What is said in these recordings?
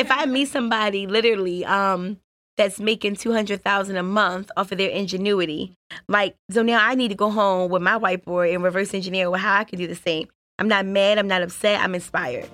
if I meet somebody literally that's making $200,000 a month off of their ingenuity, like, so now I need to go home with my whiteboard and reverse engineer how I can do the same. I'm not mad. I'm not upset. I'm inspired.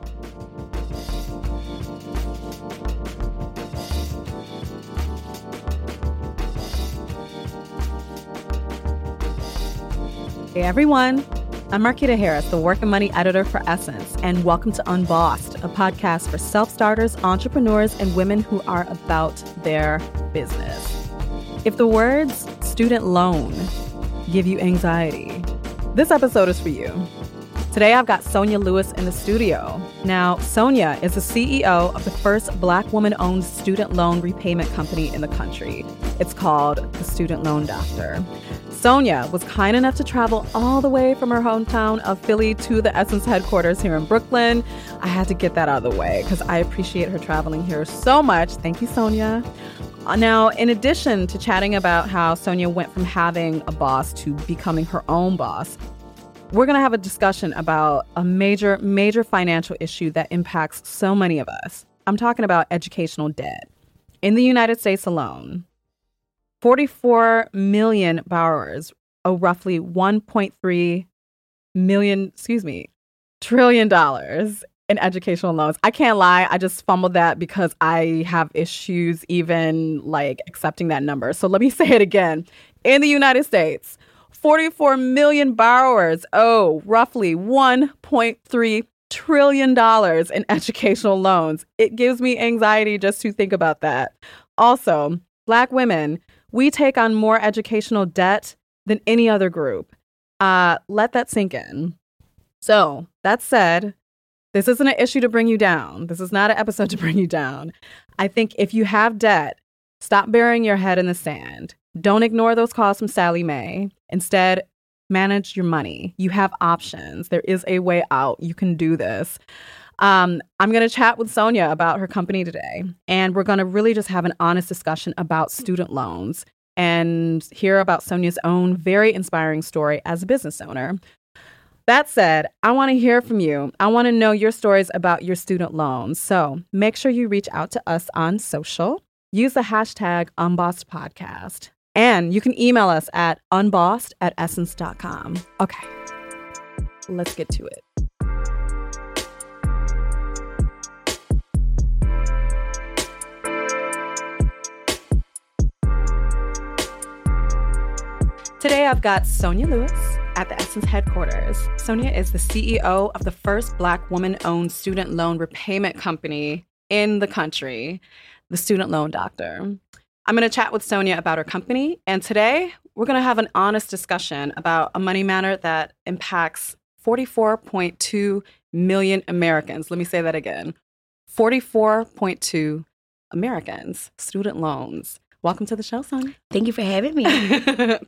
Hey, everyone. I'm Marquita Harris, the Work and Money Editor for Essence, and welcome to Unbossed, a podcast for self-starters, entrepreneurs, and women who are about their business. If the words student loan give you anxiety, this episode is for you. Today, I've got Sonia Lewis in the studio. Now, Sonia is the CEO of the first Black woman-owned student loan repayment company in the country. It's called the Student Loan Doctor. Sonia was kind enough to travel all the way from her hometown of Philly to the Essence headquarters here in Brooklyn. I had to get that out of the way because I appreciate her traveling here so much. Thank you, Sonia. Now, in addition to chatting about how Sonia went from having a boss to becoming her own boss, we're going to have a discussion about a major, major financial issue that impacts so many of us. I'm talking about educational debt. In the United States alone, 44 million borrowers owe roughly $1.3 trillion in educational loans. I can't lie. I just fumbled that because I have issues even like accepting that number. So let me say it again. In the United States, 44 million borrowers owe roughly $1.3 trillion in educational loans. It gives me anxiety just to think about that. Also, Black women, we take on more educational debt than any other group. Let that sink in. So that said, this isn't an issue to bring you down. This is not an episode to bring you down. I think if you have debt, stop burying your head in the sand. Don't ignore those calls from Sally Mae. Instead, manage your money. You have options. There is a way out. You can do this. I'm going to chat with Sonia about her company today, and we're going to really just have an honest discussion about student loans and hear about Sonia's own very inspiring story as a business owner. That said, I want to hear from you. I want to know your stories about your student loans. So make sure you reach out to us on social. Use the hashtag #UnbossedPodcast. And you can email us at unbossed@essence.com. Okay, let's get to it. Today, I've got Sonia Lewis at the Essence headquarters. Sonia is the CEO of the first Black woman-owned student loan repayment company in the country, the Student Loan Doctor. I'm going to chat with Sonia about her company, and today we're going to have an honest discussion about a money matter that impacts 44.2 million Americans. Let me say that again. 44.2 Americans, student loans. Welcome to the show, Sonia. Thank you for having me.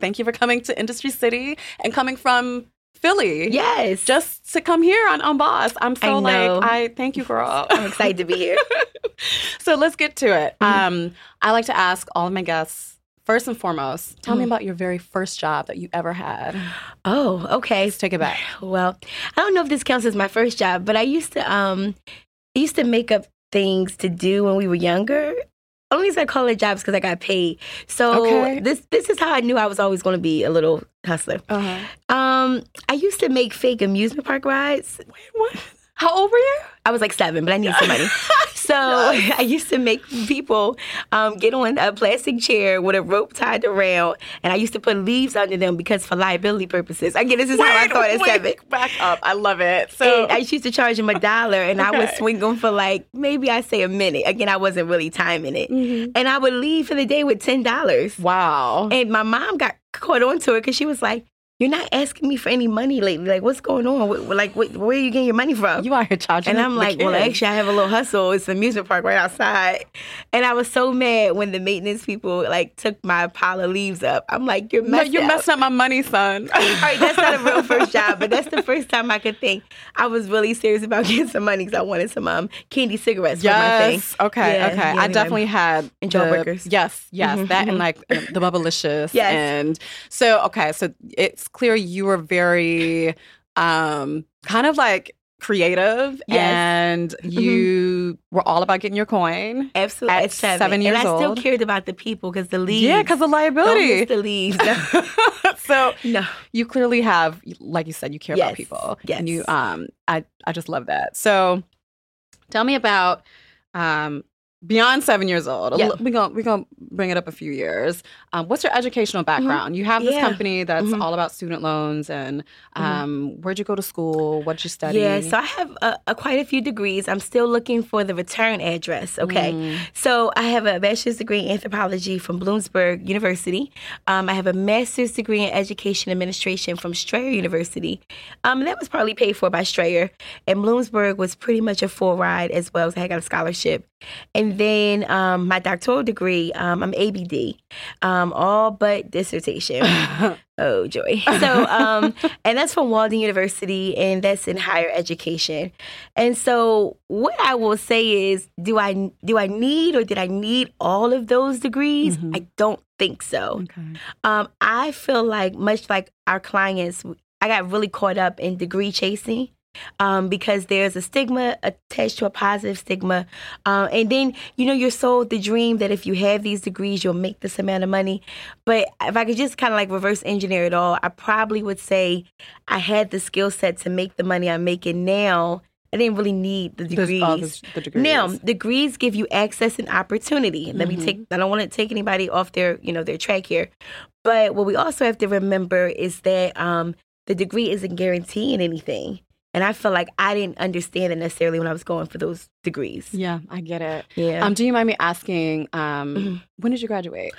Thank you for coming to Industry City and coming from Philly. Yes. Just to come here on Unbossed. Thank you, girl. I'm excited to be here. So let's get to it. I like to ask all of my guests, first and foremost, tell me about your very first job that you ever had. Oh, okay. Let's take it back. Well, I don't know if this counts as my first job, but I used to make up things to do when we were younger. Only reason I call it jobs because I got paid. So This is how I knew I was always going to be a little hustler. Uh-huh. I used to make fake amusement park rides. Wait, what? How old were you? I was like 7, but I needed some money. So I used to make people get on a plastic chair with a rope tied around, and I used to put leaves under them because for liability purposes. Again, this is how I thought at 7. Back up. I love it. So and I used to charge them $1, and I would swing them for like, maybe I say a minute. Again, I wasn't really timing it. Mm-hmm. And I would leave for the day with $10. Wow. And my mom got caught on to it because she was like, "You're not asking me for any money lately. Like, what's going on? Where are you getting your money from? You are here charging." And I'm like, "Well, actually, I have a little hustle. It's an amusement park right outside." And I was so mad when the maintenance people like took my pile of leaves up. I'm like, "You're messing up my money, son." All right, that's not a real first job, but that's the first time I could think I was really serious about getting some money because I wanted some candy cigarettes for my thing. Okay, yeah, okay. Yeah, I definitely had Jawbreakers. Yes, mm-hmm, that and like the Bubblicious. Yes, and so it's clear you were very kind of like creative, yes, and you were all about getting your coin. Absolutely, at seven years old. And I still cared about the people because the leaves. Yeah, because the liability. Don't miss the leaves. So no, you clearly have, like you said, you care about people. Yes, and you. I just love that. So, tell me about beyond 7 years old. Yeah. We're gonna bring it up a few years. What's your educational background? You have this company that's all about student loans, and where'd you go to school? What'd you study? Yeah, so I have quite a few degrees. I'm still looking for the return address, okay? So I have a bachelor's degree in anthropology from Bloomsburg University. I have a master's degree in education administration from Strayer University. That was partly paid for by Strayer, and Bloomsburg was pretty much a full ride as well, as I got a scholarship. And then my doctoral degree, I'm ABD, all but dissertation. Oh, joy. So, and that's from Walden University, and that's in higher education. And so what I will say is, do I need or did I need all of those degrees? I don't think so. Okay. I feel like, much like our clients, I got really caught up in degree chasing. Because there's a stigma attached to a positive stigma. And then, you know, you're sold the dream that if you have these degrees, you'll make this amount of money. But if I could just kind of like reverse engineer it all, I probably would say I had the skill set to make the money I'm making now. I didn't really need the degrees. The degrees. Now, degrees give you access and opportunity. Let me take, I don't want to take anybody off their, you know, their track here. But what we also have to remember is that the degree isn't guaranteeing anything. And I feel like I didn't understand it necessarily when I was going for those degrees. Yeah, I get it. Yeah. Do you mind me asking, when did you graduate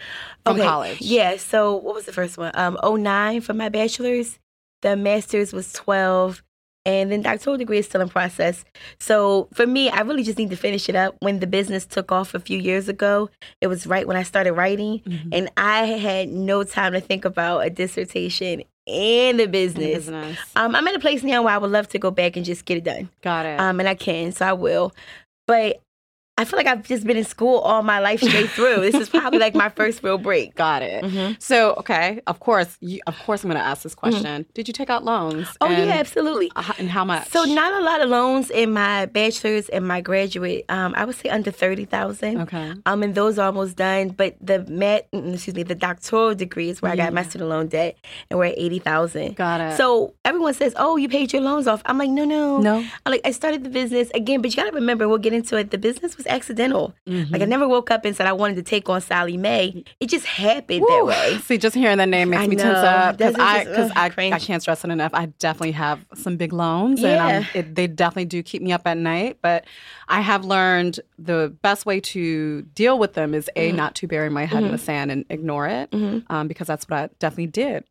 from college? Yeah, so what was the first one? 09 for my bachelor's. The master's was 12. And then doctoral degree is still in process. So for me, I really just need to finish it up. When the business took off a few years ago, it was right when I started writing. And I had no time to think about a dissertation and the business. I'm at a place now where I would love to go back and just get it done. Got it. And I can, so I will. But I feel like I've just been in school all my life straight through. This is probably like my first real break. Got it. So, okay, of course I'm going to ask this question. Did you take out loans? Oh, yeah, absolutely. And how much? So not a lot of loans in my bachelor's and my graduate. I would say under $30,000. Okay. And those are almost done. But the doctoral degree is where I got my student loan debt, and we're at $80,000. Got it. So everyone says, oh, you paid your loans off. I'm like, no. I'm like, I started the business again, but you got to remember, we'll get into it. The business was accidental. Like I never woke up and said I wanted to take on Sally Mae. It just happened that way. See, just hearing that name makes me tense up because I can't stress it enough. I definitely have some big loans, and they definitely do keep me up at night. But I have learned the best way to deal with them is not to bury my head in the sand and ignore it, because that's what I definitely did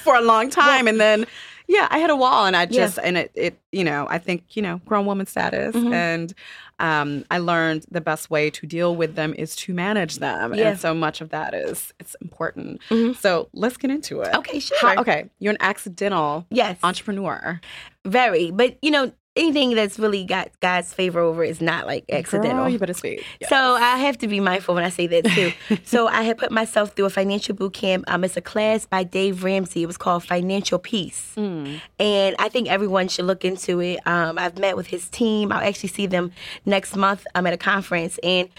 for a long time, and then. Yeah, I hit a wall, and I just, and it, you know, I think, you know, grown woman status. And I learned the best way to deal with them is to manage them. Yeah. And so much of that is, it's important. So let's get into it. Okay, sure. Okay, you're an accidental entrepreneur. Very. But, you know, anything that's really got God's favor over is not like accidental. Girl, you better speak. Yes. So I have to be mindful when I say that too. So I had put myself through a financial boot camp. It's a class by Dave Ramsey. It was called Financial Peace. And I think everyone should look into it. I've met with his team. I'll actually see them next month. I'm at a conference, and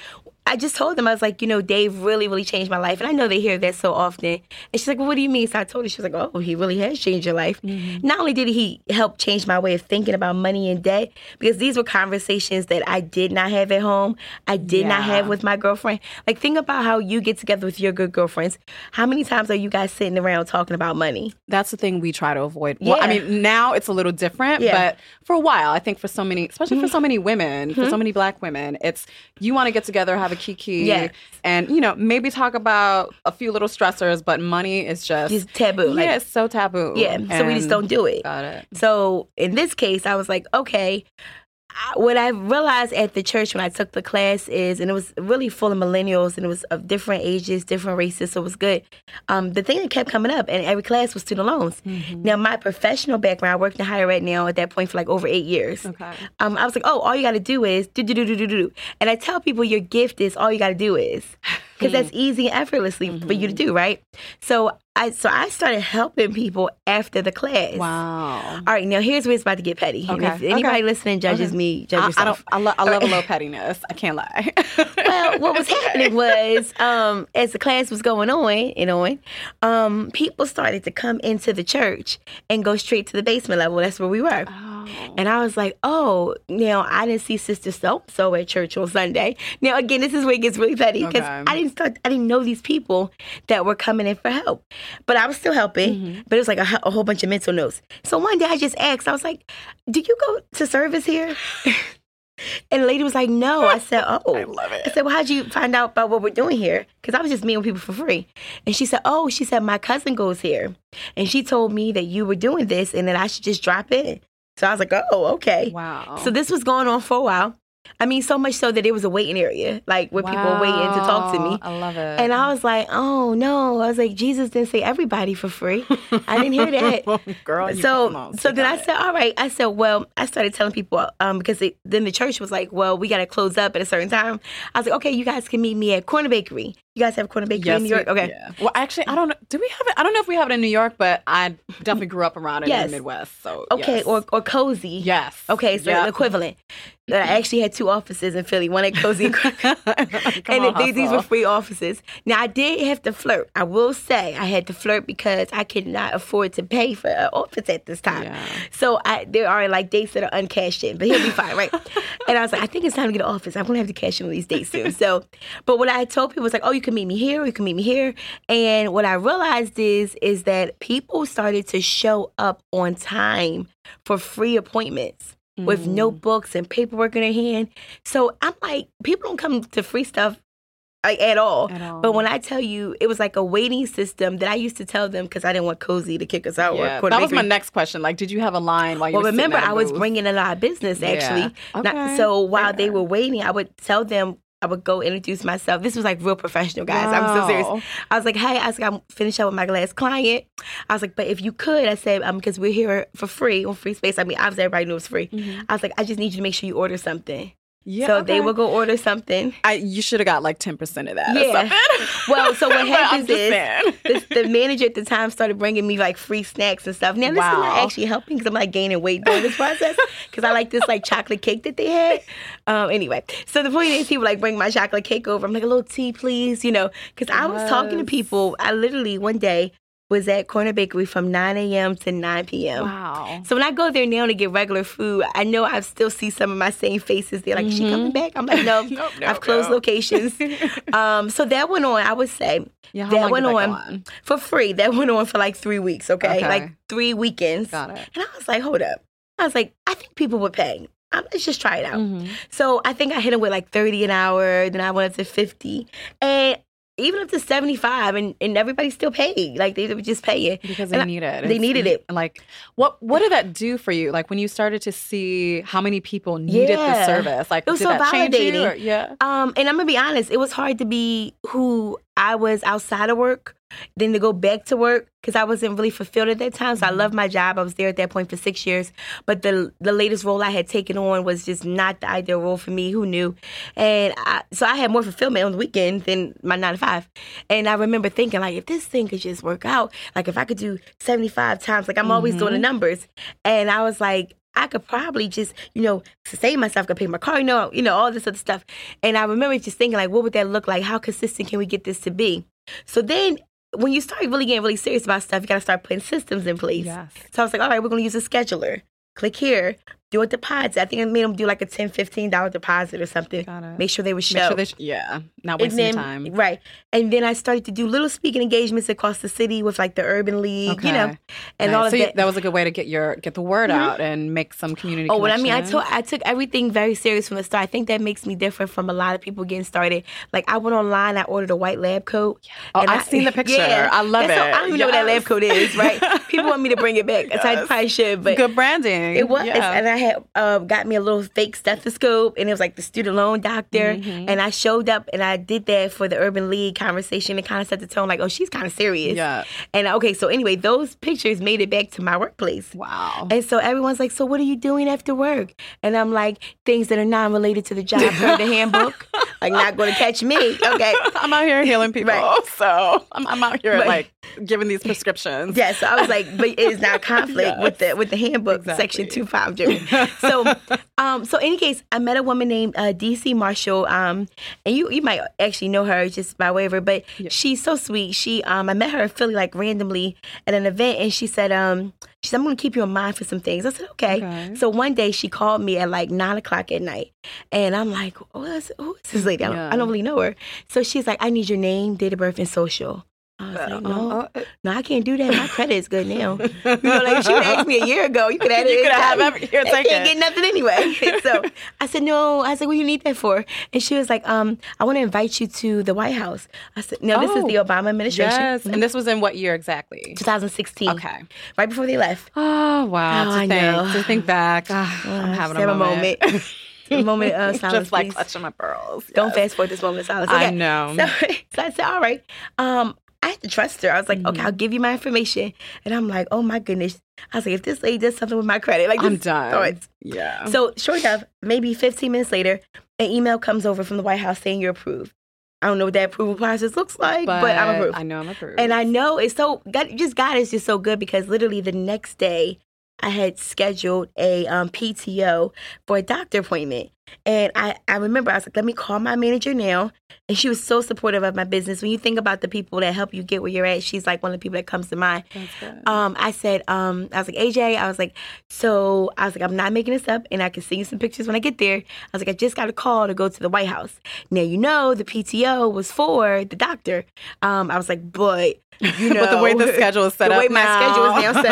I just told them, I was like, you know, Dave really, really changed my life. And I know they hear that so often. And she's like, well, what do you mean? So I told her, she was like, oh, he really has changed your life. Not only did he help change my way of thinking about money and debt, because these were conversations that I did not have at home. I did not have with my girlfriend. Like, think about how you get together with your good girlfriends. How many times are you guys sitting around talking about money? That's the thing we try to avoid. Well, I mean, now it's a little different, but for a while, I think for so many, especially for so many women, for so many Black women, it's you want to get together, have a kiki, and, you know, maybe talk about a few little stressors, but money is just... It's taboo. Yeah, like, it's so taboo. Yeah, so we just don't do it. Got it. So in this case, I was like, okay, what I realized at the church when I took the class is, and it was really full of millennials, and it was of different ages, different races, so it was good. The thing that kept coming up in every class was student loans. Now, my professional background, I worked in higher ed now at that point for like over 8 years. Okay. I was like, oh, all you got to do is do. And I tell people your gift is all you got to do is... because that's easy and effortlessly for you to do, right? So I started helping people after the class. Wow. All right, now here's where it's about to get petty. Okay. If anybody listening judges me, judge yourself. I love a little pettiness. I can't lie. Well, what was happening was, as the class was going on and on, people started to come into the church and go straight to the basement level. That's where we were. Oh. And I was like, oh, now I didn't see Sister So-and-so at church on Sunday. Now, again, this is where it gets really petty because I didn't know these people that were coming in for help. But I was still helping, but it was like a whole bunch of mental notes. So one day I just asked, I was like, do you go to service here? And the lady was like, no. I said, oh. I love it. I said, well, how'd you find out about what we're doing here? Because I was just meeting people for free. And she said, oh, she said, my cousin goes here. And she told me that you were doing this and that I should just drop in. So I was like, oh, okay. Wow. So this was going on for a while. I mean, so much so that it was a waiting area, like where people were waiting to talk to me. I love it. And I was like, oh, no. I was like, Jesus didn't say everybody for free. I didn't hear that. Girl, so then I said, all right. I said, well, I started telling people because then the church was like, well, we got to close up at a certain time. I was like, okay, you guys can meet me at Corner Bakery. You guys have Corner Bakery in New York? Okay. Yeah. Well, actually, I don't know. Do we have it? I don't know if we have it in New York, but I definitely grew up around it in the Midwest. So okay, or Cozy. Yes. Okay, so an equivalent. I actually had two offices in Philly, one at Cozy and these were free offices. Now, I did have to flirt. I will say I had to flirt because I could not afford to pay for an office at this time. Yeah. So there are like dates that are uncashed in, but he'll be fine, right? And I was like, I think it's time to get an office. I won't have to cash in on these dates soon. So, but what I told people was like, oh, you can meet me here, or you can meet me here. And what I realized is that people started to show up on time for free appointments with notebooks and paperwork in their hand. So I'm like, people don't come to free stuff like, at all. But when I tell you, it was like a waiting system that I used to tell them because I didn't want Cozy to kick us out. Yeah, that was my next question. Like, did you have a line while you were sitting at a booth? Well, remember, I was bringing a lot of business, actually. Yeah. Okay. So while they were waiting, I would tell them, I would go introduce myself. This was like real professional, guys. Wow. I'm so serious. I was like, hey, I was like, I'm finished up with my last client. I was like, but if you could, I said, because we're here for free, on free space. I mean, obviously everybody knew it's free. I was like, I just need you to make sure you order something. Yeah, so they will go order something. You should have got like 10% of that or something. Well, so what happens is the manager at the time started bringing me like free snacks and stuff. Now, this is not actually helping because I'm like gaining weight during this process because I like this like chocolate cake that they had. Anyway, so the point is he would like bring my chocolate cake over. I'm like, a little tea, please, you know, because I was talking to people. I literally one day was at Corner Bakery from 9 a.m. to 9 p.m. Wow. So when I go there now to get regular food, I know I still see some of my same faces. They're like, is she coming back? I'm like, no, I've closed locations. So that went on, I would say. Yeah, that went on for free. That went on for like 3 weeks, okay? Like 3 weekends. Got it. And I was like, hold up. I was like, I think people were paying. Let's just try it out. So I think I hit them with like 30 an hour. Then I went up to 50. And even up to 75, and everybody still paid. Like, they were just paying. Because they needed it. They needed it. Like, what did that do for you? Like, when you started to see how many people needed the service? Like, it was so validating. Or, and I'm going to be honest. It was hard to be who I was outside of work, then to go back to work, because I wasn't really fulfilled at that time. So I loved my job. I was there at that point for 6 years. But the latest role I had taken on was just not the ideal role for me. Who knew? And so I had more fulfillment on the weekend than my 9 to 5. And I remember thinking, like, if this thing could just work out, like if I could do 75 times, like I'm always doing the numbers. And I was like, I could probably just, you know, sustain myself, could pay my car, you know, all this other stuff. And I remember just thinking, like, what would that look like? How consistent can we get this to be? So then, when you start really getting really serious about stuff, you got to start putting systems in place. Yes. So I was like, all right, we're going to use a scheduler. Click here. Do a deposit. I think I made them do like a $10, $15 deposit or something. Got it. Make sure they were showed. Not wasting time. Right. And then I started to do little speaking engagements across the city with like the Urban League, you know, and all of that. So that was a good way to get the word out and make some community connection. Well, I mean, I took everything very serious from the start. I think that makes me different from a lot of people getting started. Like, I went online, I ordered a white lab coat. Yeah. Oh, and I've seen the picture. Yeah. I love it. So, I don't even know what that lab coat is, right? People want me to bring it back. So I probably should. But good branding. It was. Yeah. And I had got me a little fake stethoscope, and it was like the student loan doctor. Mm-hmm. And I showed up, and I did that for the Urban League conversation and kind of set the tone like, oh, she's kind of serious. Yeah. And okay, so anyway, those pictures made it back to my workplace. Wow. And so everyone's like, so what are you doing after work? And I'm like, things that are non-related to the job or the handbook. Like, not going to catch me. Okay. I'm out here healing people. Right. So I'm out here like giving these prescriptions. Yes. Yeah, so I was like, but it is not conflict with the handbook, exactly. Section 250. So in any case, I met a woman named DC Marshall, and you might actually know her just by way of her, but she's so sweet. She I met her in Philly like randomly at an event, and she said, I'm going to keep you in mind for some things. I said, okay. So one day she called me at like 9:00 at night. And I'm like, who is this lady? I don't really know her. So she's like, I need your name, date of birth, and social. I was like, no, I can't do that. My credit is good now. You know, like if you asked me a year ago, you could have it. You could have every year. I can't get nothing anyway. So I said, no. I said, what do you need that for? And she was like, I want to invite you to the White House. I said, no, this is the Obama administration. Yes. And this was in what year exactly? 2016. Okay. Right before they left. Oh, wow. To think back. I'm having a moment. A moment of silence. Just like clutching my pearls. Yes. Don't fast forward this moment of silence. Okay. I know. So I said, all right. I had to trust her. I was like, okay, I'll give you my information. And I'm like, oh my goodness. I was like, if this lady does something with my credit, like, I'm done. Yeah. So sure enough, maybe 15 minutes later, an email comes over from the White House saying you're approved. I don't know what that approval process looks like, but I'm approved. I know I'm approved. And I know it's so, God is just so good, because literally the next day, I had scheduled a PTO for a doctor appointment. And I remember, I was like, let me call my manager now. And she was so supportive of my business. When you think about the people that help you get where you're at, she's like one of the people that comes to mind. I said, I was like, AJ, I was like, I'm not making this up, and I can send you some pictures when I get there. I was like, I just got a call to go to the White House. Now, you know, the PTO was for the doctor. I was like, but, you know. But the way the schedule is set up. The way my schedule is now set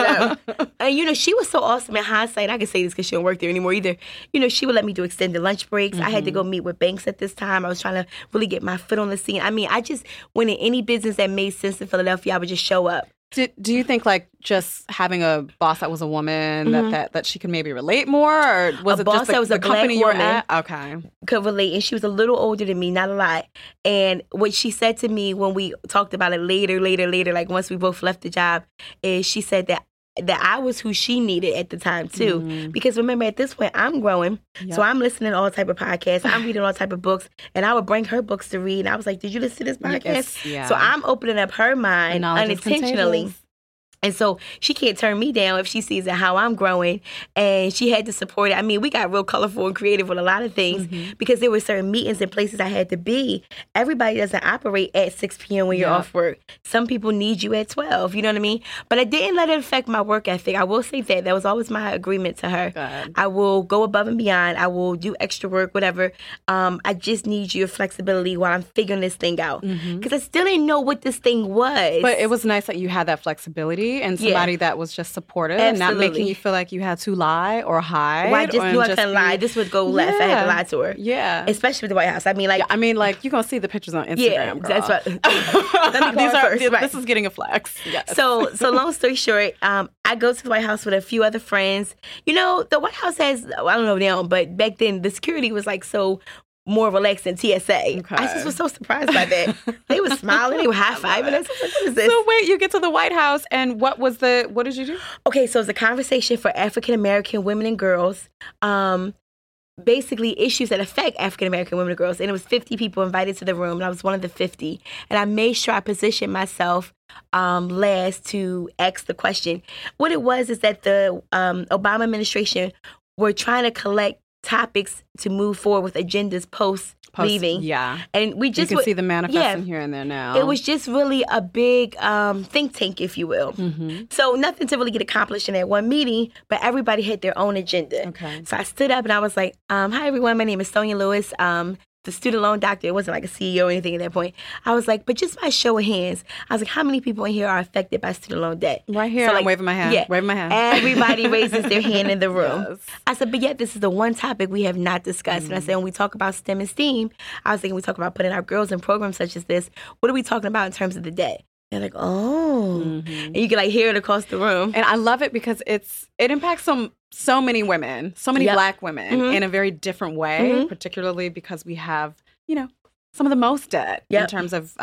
up. And, you know, she was so awesome in hindsight. I can say this because she don't work there anymore either. You know, she would let me do extended lunch breaks. Mm-hmm. I had to go meet with banks at this time. I was trying to really get my foot on the scene. I mean, I just went in any business that made sense in Philadelphia. I would just show up. Do you think, like, just having a boss that was a woman, mm-hmm. that she could maybe relate more? Or was it just the company you were at? Okay. Could relate. And she was a little older than me, not a lot. And what she said to me when we talked about it later, like once we both left the job, is she said that I was who she needed at the time, too. Mm-hmm. Because remember, at this point, I'm growing. Yep. So I'm listening to all type of podcasts. I'm reading all type of books. And I would bring her books to read. And I was like, did you listen to this podcast? Yes, yeah. So I'm opening up her mind unintentionally. And so she can't turn me down if she sees how I'm growing. And she had to support it. I mean, we got real colorful and creative with a lot of things, mm-hmm. because there were certain meetings and places I had to be. Everybody doesn't operate at 6 p.m. when you're off work. Some people need you at 12, you know what I mean? But I didn't let it affect my work ethic. I will say that. That was always my agreement to her. God. I will go above and beyond. I will do extra work, whatever. I just need your flexibility while I'm figuring this thing out. Because I still didn't know what this thing was. But it was nice that you had that flexibility. And somebody that was just supportive. Absolutely. And not making you feel like you had to lie or hide. Well, I just knew I couldn't lie. This would go left. I had to lie to her. Yeah. Especially with the White House. I mean, like... Yeah, I mean, like, you're going to see the pictures on Instagram, girl. That's what... This is getting a flex. Yes. So long story short, I go to the White House with a few other friends. You know, the White House has... I don't know now, but back then, the security was like so... more relaxed than TSA. Okay. I just was so surprised by that. They were smiling, they were high-fiving us. I was like, what is this? So wait, you get to the White House, and what did you do? Okay, so it was a conversation for African-American women and girls, basically issues that affect African-American women and girls. And it was 50 people invited to the room, and I was one of the 50. And I made sure I positioned myself last to ask the question. What it was is that the Obama administration were trying to collect topics to move forward with agendas post leaving. Yeah. And we just... You can see the manifesting here and there now. It was just really a big think tank, if you will. Mm-hmm. So nothing to really get accomplished in that one meeting, but everybody had their own agenda. Okay. So I stood up and I was like, hi, everyone. My name is Sonia Lewis. The student loan doctor, it wasn't like a CEO or anything at that point. I was like, but just by show of hands, I was like, how many people in here are affected by student loan debt? Right here, so like, I'm waving my hand. Yeah, waving my hand. Everybody raises their hand in the room. Yes. I said, but yet this is the one topic we have not discussed. Mm-hmm. And I said, when we talk about STEM and STEAM, I was thinking we talk about putting our girls in programs such as this. What are we talking about in terms of the debt? They're like, oh. Mm-hmm. And you can like hear it across the room. And I love it because it impacts some so many women, so many Black women in a very different way, particularly because we have, you know, some of the most debt in terms of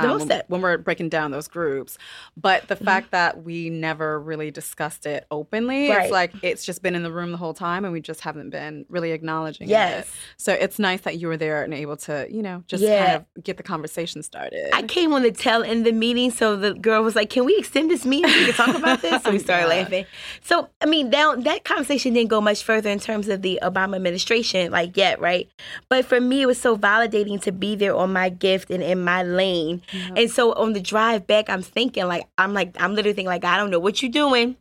when we're breaking down those groups. But the fact that we never really discussed it openly, it's like it's just been in the room the whole time and we just haven't been really acknowledging it. So it's nice that you were there and able to, you know, just kind of get the conversation started. I came on the tail end of the meeting, so the girl was like, can we extend this meeting so we can talk about this? So we started laughing. So, I mean, that conversation didn't go much further in terms of the Obama administration, like yet, right? But for me, it was so validating to be there on my gift and in my lane. And so on the drive back, I'm thinking I'm literally thinking I don't know what you're doing.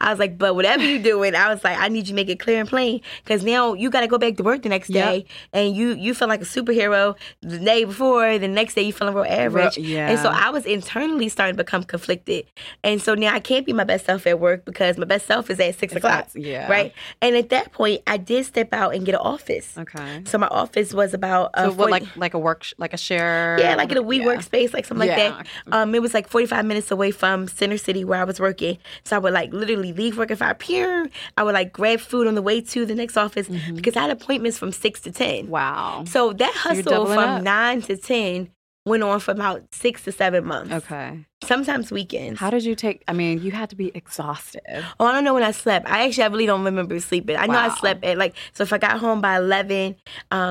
I was like, but whatever you're doing, I was like, I need you to make it clear and plain, because now you got to go back to work the next day, and you feel like a superhero the day before, the next day you feeling real average. And so I was internally starting to become conflicted, and so now I can't be my best self at work because my best self is at 6 o'clock, right? And at that point, I did step out and get an office. Okay, so my office was about like a workspace, like something like that. It was like 45 minutes away from Center City where I was working, so I would literally leave work if I appear. I would grab food on the way to the next office because I had appointments from 6 to 10. Wow! So that hustle from 9 to 10 went on for about 6 to 7 months. Okay. Sometimes weekends. How did you take? I mean, you had to be exhausted. Oh, I don't know when I slept. I really don't remember sleeping. I know I slept at so if I got home by 11,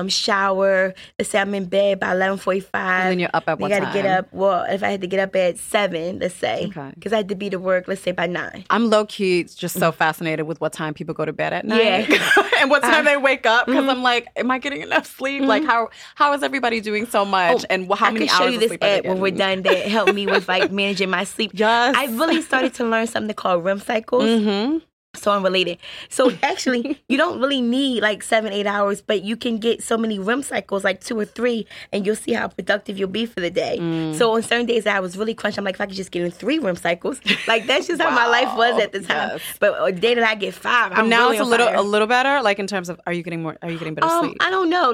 shower, let's say I'm in bed by 11:45. And then you're up at what time? I got to get up. Well, if I had to get up at 7, let's say, because I had to be to work, let's say by 9. I'm low key just so fascinated with what time people go to bed at night, and what time they wake up. Because I'm like, am I getting enough sleep? Like, how is everybody doing so much? And how many hours of sleep? I can show you this ad when we're done that helped me with managing my sleep. Yes. I really started to learn something called REM cycles. So unrelated. So actually, you don't really need 7-8 hours, but you can get so many REM cycles, 2 or 3, and you'll see how productive you'll be for the day. So on certain days that I was really crunched, I'm like, if I could just get in 3 REM cycles, that's just how my life was at the time. Yes. But a day that I get 5, I'm now really it's a little better. In terms of, are you getting better sleep? I don't know.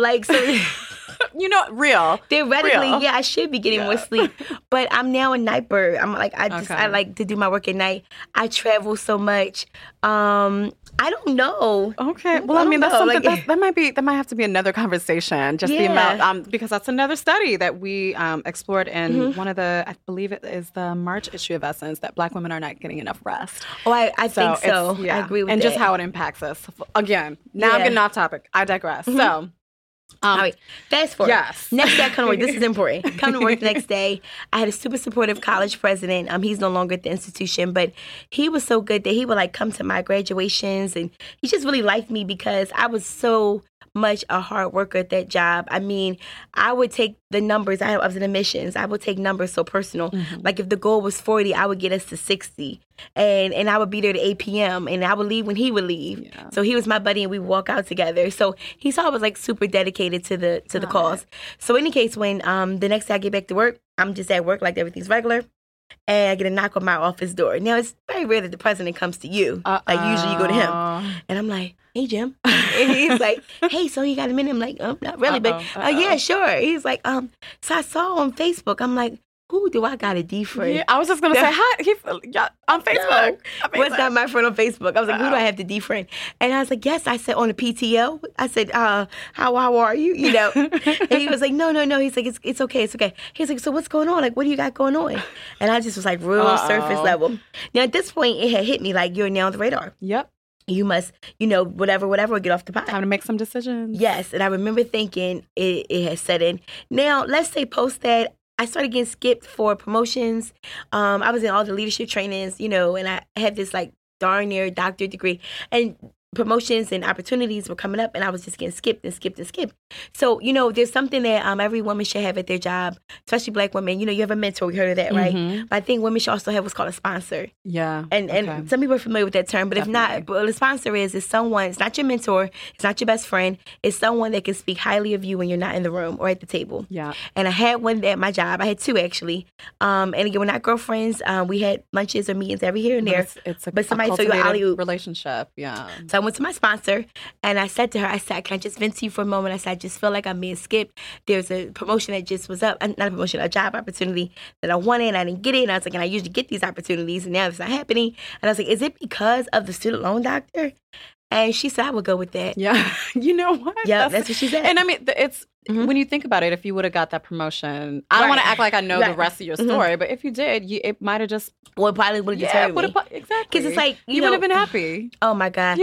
Theoretically, yeah, I should be getting more sleep. But I'm now a night bird. I'm I like to do my work at night. I travel so much. I don't know. Okay. Well, I mean, that's something that might have to be another conversation. Just the amount, because that's another study that we explored in one of the, I believe it is the March issue of Essence, that Black women are not getting enough rest. Oh, I think so. Yeah. I agree with that. And just how it impacts us. Again, now I'm getting off topic. I digress. So. All right, fast forward. Yes. Next day I come to work. This is important. Come to work the next day. I had a super supportive college president. He's no longer at the institution, but he was so good that he would come to my graduations, and he just really liked me because I was so much a hard worker at that job. I mean, I would take the numbers. I was in admissions. I would take numbers so personal. If the goal was 40, I would get us to 60. And I would be there at 8 p.m. and I would leave when he would leave. Yeah. So he was my buddy and we walk out together. So he saw I was super dedicated to the cause. So in any case, when the next day I get back to work, I'm just at work everything's regular. And I get a knock on my office door. Now, it's very rare that the president comes to you. Usually you go to him. And I'm like, hey, Jim. And he's like, hey, so you got a minute? I'm like, not really. Uh-oh, but, yeah, sure. He's like, so I saw on Facebook. I'm like, who do I got a D for? Yeah, I was just going to say, hi, on Facebook. What's not my friend on Facebook? I was like, who do I have to defriend? And I was like, yes. I said, on the PTO. I said, how are you? You know. And he was like, no. He's like, it's okay. It's okay. He's like, so what's going on? What do you got going on? And I just was like, real surface level. Now, at this point, it had hit me you're now on the radar. Yep. You must, whatever, get off the pot. Time to make some decisions. Yes. And I remember thinking it had set in. Now, let's say post that. I started getting skipped for promotions. I was in all the leadership trainings, and I had this darn near doctorate degree. And promotions and opportunities were coming up, and I was just getting skipped. So, there's something that every woman should have at their job, especially Black women. You have a mentor. We heard of that, right? But I think women should also have what's called a sponsor. Yeah. And some people are familiar with that term, but Definitely. If not, well, a sponsor is someone, it's not your mentor, it's not your best friend, it's someone that can speak highly of you when you're not in the room or at the table. Yeah. And I had one at my job. I had two, actually. And again, we're not girlfriends. We had lunches or meetings every here and there. But somebody told you an alley-oop relationship, yeah. So I went to my sponsor and I said to her, can I just vent to you for a moment? I said, I just feel like I'm being skipped. There's a promotion that just was up, not a promotion, a job opportunity that I wanted and I didn't get it. And I was like, and I usually get these opportunities and now it's not happening. And I was like, is it because of the student loan doctor? And she said, I would go with that. Yeah. You know what? Yeah, that's what she said. And I mean, it's when you think about it, if you would have got that promotion, I don't want to act like I know the rest of your story, but if you did, it might have just... Well, it probably would have deterred me. Exactly. Because it's like, you would have been happy. Oh, my God.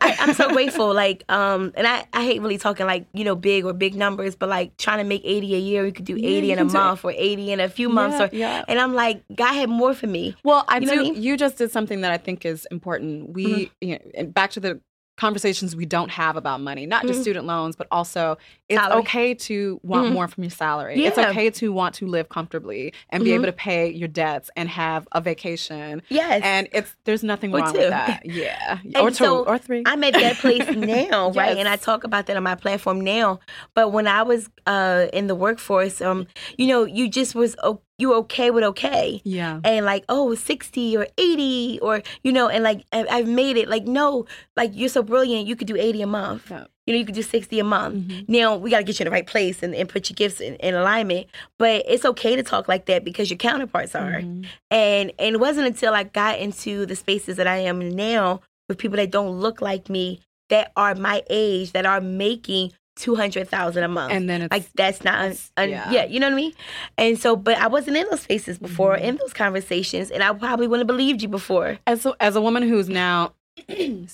I'm so grateful. Like, and I hate really talking like, you know, big numbers, but like trying to make 80 a year, you could do 80 in a month or 80 in a few months. And I'm like, God had more for me. Well, you just did something that I think is important. We, and back to the conversations we don't have about money, not just student loans, but also it's okay to want more from your salary. Yeah. It's okay to want to live comfortably and be able to pay your debts and have a vacation. Yes. And there's nothing wrong with that. Yeah. Or two or three. I'm at that place now, right? Yes. And I talk about that on my platform now. But when I was in the workforce, you know, you just was you okay with okay. Yeah. And like, oh, 60 or 80 or, you know, and like, I've made it. Like, no, like you're so brilliant. You could do 80 a month. Yeah. You know, you could do 60 a month. Mm-hmm. Now, we got to get you in the right place and put your gifts in alignment. But it's okay to talk like that because your counterparts are. Mm-hmm. And it wasn't until I got into the spaces that I am now with people that don't look like me, that are my age, that are making $200,000 a month, and then it's, like that's not, you know what I mean. And so, but I wasn't in those spaces before, in those conversations, and I probably wouldn't have believed you before. And so, as a woman who's now, independent,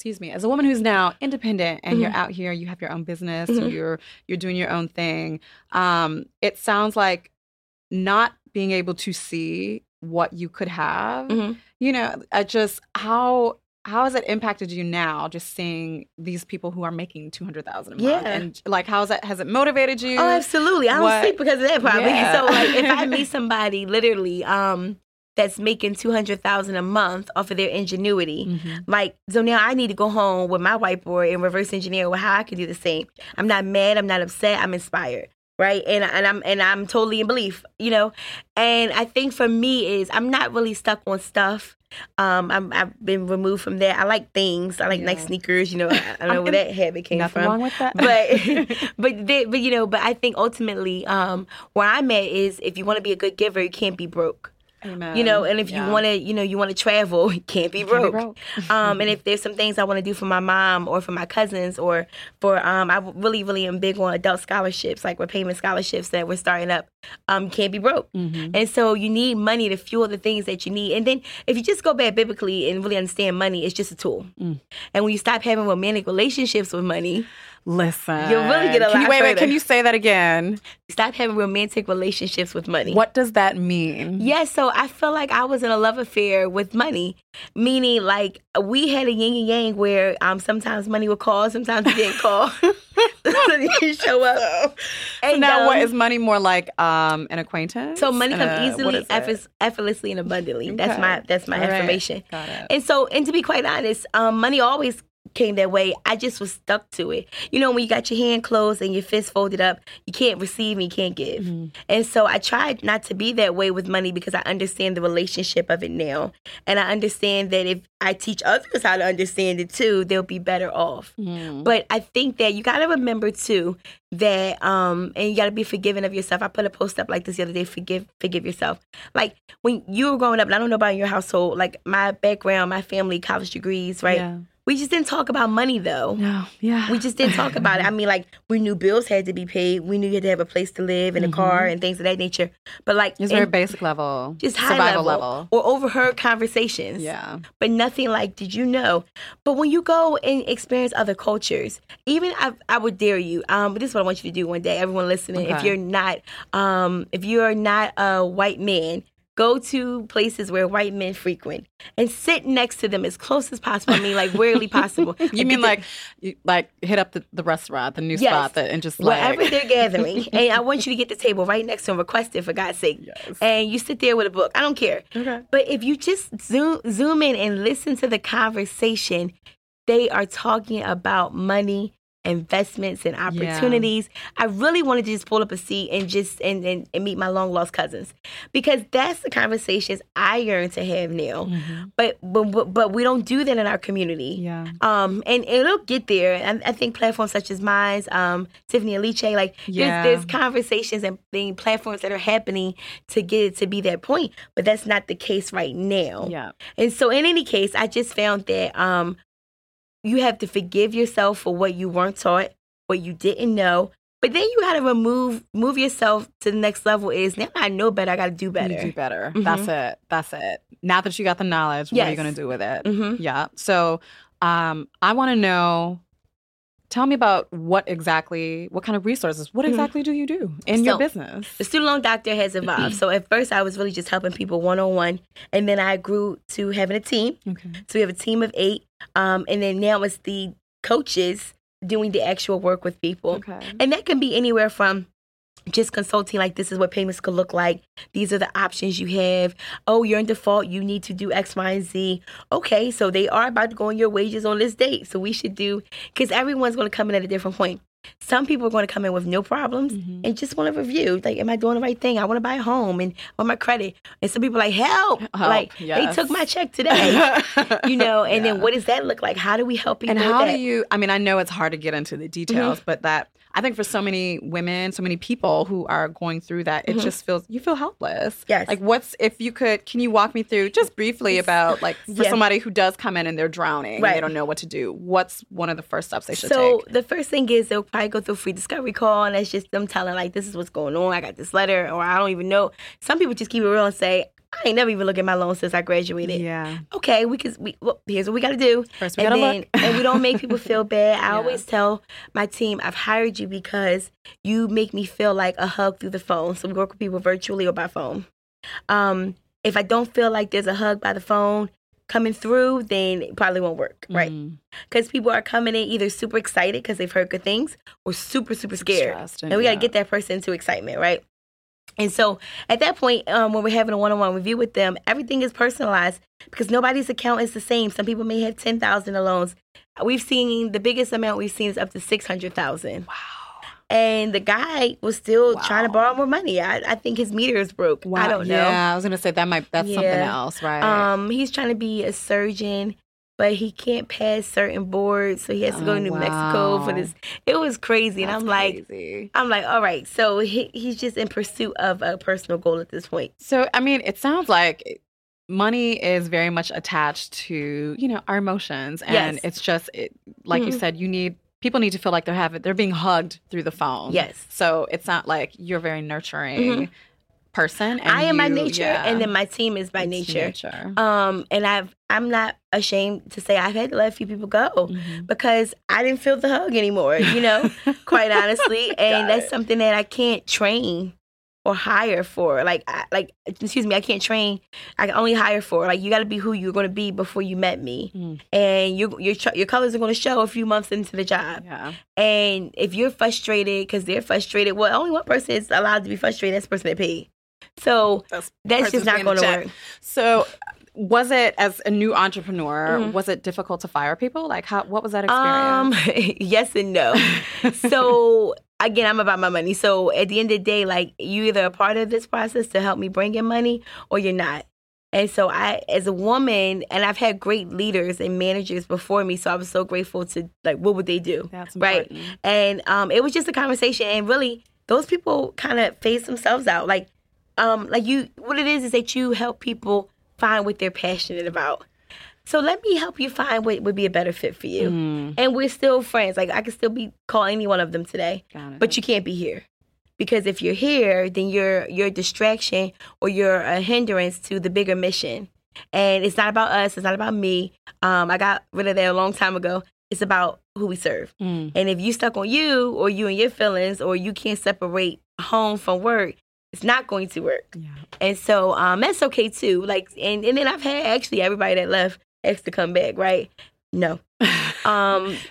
and you're out here, you have your own business, you're doing your own thing. It sounds like not being able to see what you could have. You know, How has it impacted you now, just seeing these people who are making $200,000 a month? Yeah. And like, has it motivated you? Oh, absolutely. I don't sleep because of that, probably. Yeah. So like, if I meet somebody literally that's making $200,000 a month off of their ingenuity, like, so now I need to go home with my whiteboard and reverse engineer how I can do the same. I'm not mad. I'm not upset. I'm inspired. Right. And I'm totally in belief, you know. And I think for me is I'm not really stuck on stuff. I've been removed from that. I like things. I like nice sneakers, you know. I don't know where that habit came from. Nothing wrong with that. But you know, but I think ultimately where I'm at is if you want to be a good giver, you can't be broke. Amen. You know, and if you want to, you know, you want to travel, you can't be broke. And if there's some things I want to do for my mom or for my cousins or for, I really, really am big on adult scholarships, like repayment scholarships that we're starting up, can't be broke. And so you need money to fuel the things that you need. And then if you just go back biblically and really understand money, it's just a tool. And when you stop having romantic relationships with money, listen, you'll really get a lot further. Wait, can you say that again? Stop having romantic relationships with money. What does that mean? Yeah, so I feel like I was in a love affair with money, meaning like we had a yin and yang where sometimes money would call, sometimes it didn't call. You show up. And so now what is money more like an acquaintance? So money comes easily, effortlessly, and abundantly. Okay. That's my affirmation. Got it. And so, and to be quite honest, money always came that way. I just was stuck to it. You know, when you got your hand closed and your fist folded up, you can't receive and you can't give. And so I tried not to be that way with money because I understand the relationship of it now. And I understand that if I teach others how to understand it too, they'll be better off. But I think that you got to remember too that, and you got to be forgiving of yourself. I put a post up like this the other day, forgive yourself. Like when you were growing up, and I don't know about your household, like my background, my family, college degrees, right? Yeah. We just didn't talk about money, though. No, yeah. We just didn't talk about it. I mean, like, we knew bills had to be paid. We knew you had to have a place to live and a car and things of that nature. But, like... It's very basic level. Just high survival level. Or overheard conversations. Yeah. But nothing like, did you know? But when you go and experience other cultures, even I would dare you, but this is what I want you to do one day, everyone listening. Okay. If you're not a white man... Go to places where white men frequent and sit next to them as close as possible. I mean, like, rarely possible. You mean like hit up the restaurant, the new spot, and just like... Wherever they're gathering. And I want you to get the table right next to them, request it, for God's sake. Yes. And you sit there with a book. I don't care. Okay. But if you just zoom in and listen to the conversation, they are talking about money, investments, and opportunities. Yeah. I really wanted to just pull up a seat and just and meet my long lost cousins, because that's the conversations I yearn to have now. But we don't do that in our community. Yeah. And it'll get there. And I think platforms such as mine, Tiffany and Alice, like there's conversations and platforms that are happening to get it to be that point. But that's not the case right now. Yeah. And so in any case, I just found that You have to forgive yourself for what you weren't taught, what you didn't know. But then you got to move yourself to the next level is, now I know better, I got to do better. You do better. Mm-hmm. That's it. Now that you got the knowledge, yes. What are you going to do with it? Mm-hmm. Yeah. So I want to know, tell me about what kind of resources, what exactly do you do in your business? The Student Loan Doctor has evolved. So at first I was really just helping people one-on-one. And then I grew to having a team. Okay. So we have a team of 8. And then now it's the coaches doing the actual work with people. Okay. And that can be anywhere from just consulting, like this is what payments could look like. These are the options you have. Oh, you're in default. You need to do X, Y, and Z. Okay, so they are about to go on your wages on this date. So we should do, because everyone's going to come in at a different point. Some people are going to come in with no problems and just want to review. Like, am I doing the right thing? I want to buy a home and on my credit. And some people are like, help. Like, yes. They took my check today. And then what does that look like? How do we help people? And how do you, I know it's hard to get into the details, but that, I think for so many women, so many people who are going through that, it just feels, you feel helpless. Yes. Like can you walk me through just briefly about for somebody who does come in and they're drowning and they don't know what to do, what's one of the first steps they should take? So the first thing is they'll probably go through a free discovery call, and that's just them telling this is what's going on. I got this letter, or I don't even know. Some people just keep it real and say, I ain't never even looked at my loan since I graduated. Yeah. Okay, here's what we got to do. First, we got to look. And we don't make people feel bad. I always tell my team, I've hired you because you make me feel like a hug through the phone. So we work with people virtually or by phone. If I don't feel like there's a hug by the phone coming through, then it probably won't work, right? Because people are coming in either super excited because they've heard good things or super, super scared. And we got to get that person into excitement, right? And so at that point, when we're having a one-on-one review with them, everything is personalized because nobody's account is the same. Some people may have $10,000 in loans. We've seen the biggest amount we've seen is up to $600,000. Wow. And the guy was still trying to borrow more money. I think his meter is broke. Wow. I don't know. Yeah, I was going to say that's something else, right? He's trying to be a surgeon, but he can't pass certain boards, so he has to go to New Mexico for this. It was crazy. That's crazy. I'm like, all right. So he's just in pursuit of a personal goal at this point. So, it sounds like money is very much attached to, our emotions. And it's just, you said, people need to feel like they're being hugged through the phone. Yes. So it's not like you're very nurturing person. And I am by nature, and then my team is by nature. And I'm not ashamed to say I've had to let a few people go because I didn't feel the hug anymore, quite honestly. And that's something that I can't train or hire for. I can't train. I can only hire for. Like, you got to be who you're going to be before you met me. And your colors are going to show a few months into the job. Yeah. And if you're frustrated because they're frustrated, well, only one person is allowed to be frustrated. That's the person that paid. So that's just not going to work. So was it, as a new entrepreneur, was it difficult to fire people? What was that experience? Yes and no. So again, I'm about my money. So at the end of the day, you either are part of this process to help me bring in money or you're not. And so I, as a woman, and I've had great leaders and managers before me, so I was so grateful to, what would they do? That's important. Right? And it was just a conversation. And really, those people kind of phase themselves out. What it is that you help people find what they're passionate about. So let me help you find what would be a better fit for you. And we're still friends. I can still call any one of them today. But you can't be here. Because if you're here, then you're a distraction or you're a hindrance to the bigger mission. And it's not about us. It's not about me. I got rid of that a long time ago. It's about who we serve. And if you stuck on you or you and your feelings or you can't separate home from work, it's not going to work. Yeah. And so that's okay, too. And then I've had actually everybody that left asked to come back, right? No.